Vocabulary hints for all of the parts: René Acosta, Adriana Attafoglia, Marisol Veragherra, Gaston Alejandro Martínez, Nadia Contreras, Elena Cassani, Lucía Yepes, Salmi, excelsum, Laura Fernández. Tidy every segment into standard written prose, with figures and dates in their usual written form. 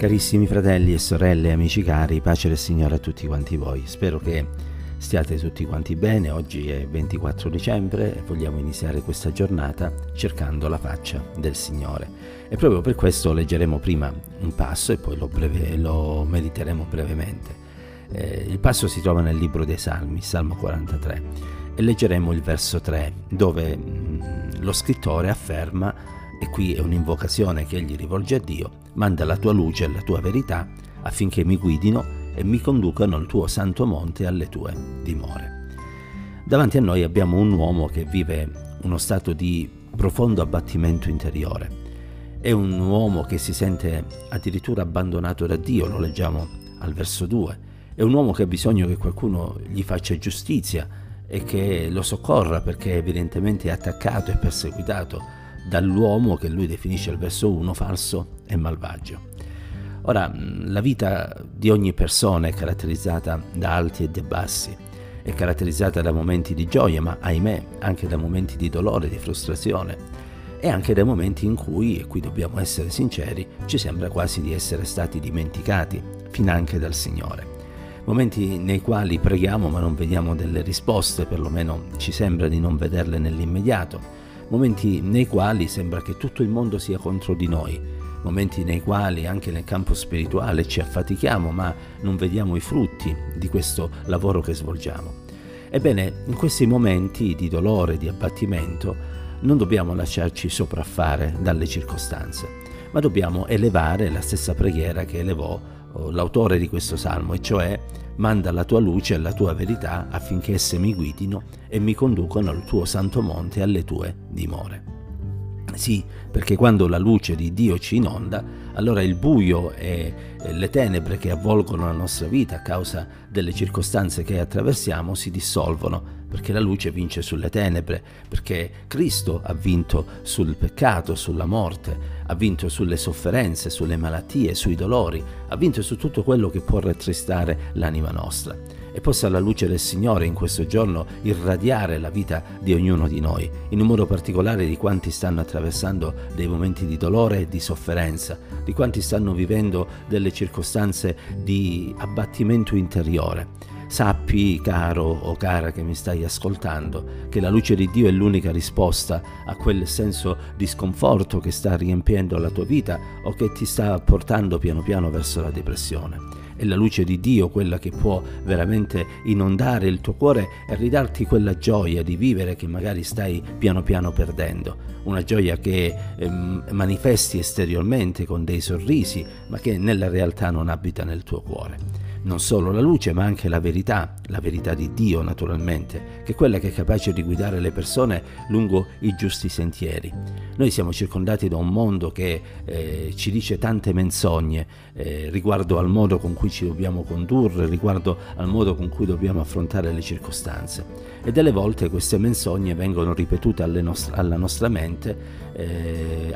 Carissimi fratelli e sorelle, amici cari, pace del Signore a tutti quanti voi. Spero che stiate tutti quanti bene. Oggi è 24 dicembre e vogliamo iniziare questa giornata cercando la faccia del Signore. E proprio per questo leggeremo prima un passo e poi lo mediteremo brevemente. Il passo si trova nel libro dei Salmi, Salmo 43, e leggeremo il verso 3, dove lo scrittore afferma, e qui è un'invocazione che egli rivolge a Dio: manda la tua luce e la tua verità affinché mi guidino e mi conducano al tuo santo monte e alle tue dimore. Davanti a noi abbiamo un uomo che vive uno stato di profondo abbattimento interiore. È un uomo che si sente addirittura abbandonato da Dio, lo leggiamo al verso 2. È un uomo che ha bisogno che qualcuno gli faccia giustizia e che lo soccorra, perché evidentemente è attaccato e perseguitato dall'uomo che lui definisce al verso 1 falso e malvagio. Ora, la vita di ogni persona è caratterizzata da alti e da bassi, è caratterizzata da momenti di gioia, ma ahimè anche da momenti di dolore, di frustrazione, e anche da momenti in cui, e qui dobbiamo essere sinceri, ci sembra quasi di essere stati dimenticati finanche dal Signore. Momenti nei quali preghiamo ma non vediamo delle risposte, perlomeno ci sembra di non vederle nell'immediato. Momenti nei quali sembra che tutto il mondo sia contro di noi, momenti nei quali anche nel campo spirituale ci affatichiamo ma non vediamo i frutti di questo lavoro che svolgiamo. Ebbene, in questi momenti di dolore, di abbattimento, non dobbiamo lasciarci sopraffare dalle circostanze, ma dobbiamo elevare la stessa preghiera che elevò l'autore di questo salmo, e cioè: manda la tua luce e la tua verità affinché esse mi guidino e mi conducano al tuo santo monte e alle tue dimore. Sì, perché quando la luce di Dio ci inonda, allora il buio e le tenebre che avvolgono la nostra vita a causa delle circostanze che attraversiamo si dissolvono, perché la luce vince sulle tenebre, perché Cristo ha vinto sul peccato, sulla morte, ha vinto sulle sofferenze, sulle malattie, sui dolori, ha vinto su tutto quello che può rattristare l'anima nostra. E possa la luce del Signore in questo giorno irradiare la vita di ognuno di noi, in un modo particolare di quanti stanno attraversando dei momenti di dolore e di sofferenza, di quanti stanno vivendo delle circostanze di abbattimento interiore. Sappi, caro o cara che mi stai ascoltando, che la luce di Dio è l'unica risposta a quel senso di sconforto che sta riempiendo la tua vita o che ti sta portando piano piano verso la depressione. È la luce di Dio quella che può veramente inondare il tuo cuore e ridarti quella gioia di vivere che magari stai piano piano perdendo, una gioia che manifesti esteriormente con dei sorrisi, ma che nella realtà non abita nel tuo cuore. Non solo la luce, ma anche la verità di Dio naturalmente, che è quella che è capace di guidare le persone lungo i giusti sentieri. Noi siamo circondati da un mondo che ci dice tante menzogne riguardo al modo con cui ci dobbiamo condurre, riguardo al modo con cui dobbiamo affrontare le circostanze, e delle volte queste menzogne vengono ripetute alla nostra mente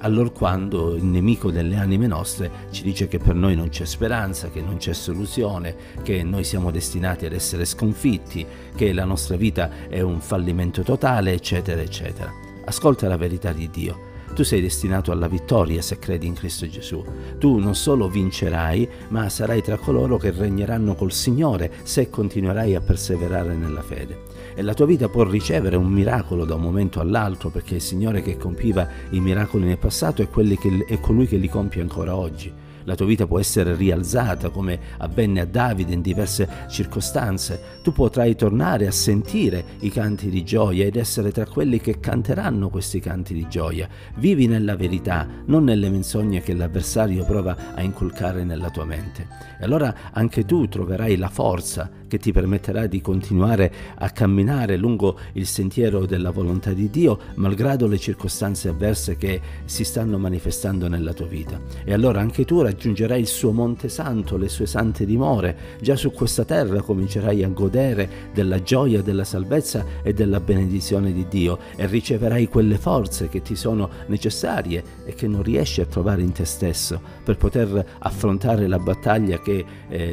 allorquando il nemico delle anime nostre ci dice che per noi non c'è speranza, che non c'è soluzione, che noi siamo destinati ad essere sconfitti, che la nostra vita è un fallimento totale, eccetera, eccetera. Ascolta la verità di Dio. Tu sei destinato alla vittoria se credi in Cristo Gesù. Tu non solo vincerai, ma sarai tra coloro che regneranno col Signore se continuerai a perseverare nella fede. E la tua vita può ricevere un miracolo da un momento all'altro, perché il Signore che compiva i miracoli nel passato è colui che li compie ancora oggi. La tua vita può essere rialzata, come avvenne a Davide in diverse circostanze. Tu potrai tornare a sentire i canti di gioia ed essere tra quelli che canteranno questi canti di gioia. Vivi nella verità, non nelle menzogne che l'avversario prova a inculcare nella tua mente. E allora anche tu troverai la forza che ti permetterà di continuare a camminare lungo il sentiero della volontà di Dio, malgrado le circostanze avverse che si stanno manifestando nella tua vita. E allora anche tu raggiungerai il suo Monte Santo, le sue sante dimore. Già su questa terra comincerai a godere della gioia, della salvezza e della benedizione di Dio, e riceverai quelle forze che ti sono necessarie e che non riesci a trovare in te stesso per poter affrontare la battaglia che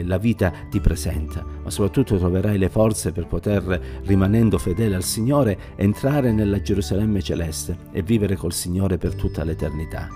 la vita ti presenta, ma soprattutto troverai le forze per poter, rimanendo fedele al Signore, entrare nella Gerusalemme celeste e vivere col Signore per tutta l'eternità.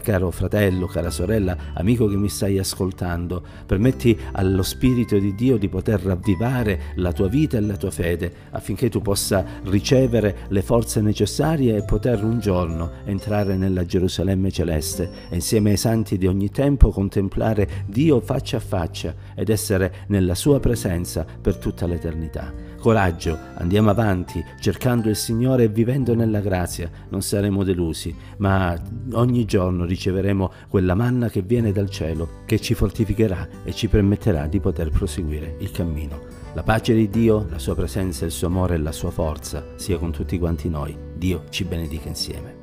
caro fratello, cara sorella, amico che mi stai ascoltando, permetti allo Spirito di Dio di poter ravvivare la tua vita e la tua fede, affinché tu possa ricevere le forze necessarie e poter un giorno entrare nella Gerusalemme celeste e insieme ai santi di ogni tempo contemplare Dio faccia a faccia ed essere nella sua presenza per tutta l'eternità. Coraggio, andiamo avanti cercando il Signore e vivendo nella grazia, non saremo delusi, ma ogni giorno riceveremo quella manna che viene dal cielo, che ci fortificherà e ci permetterà di poter proseguire il cammino. La pace di Dio, la sua presenza, il suo amore e la sua forza sia con tutti quanti noi. Dio ci benedica insieme.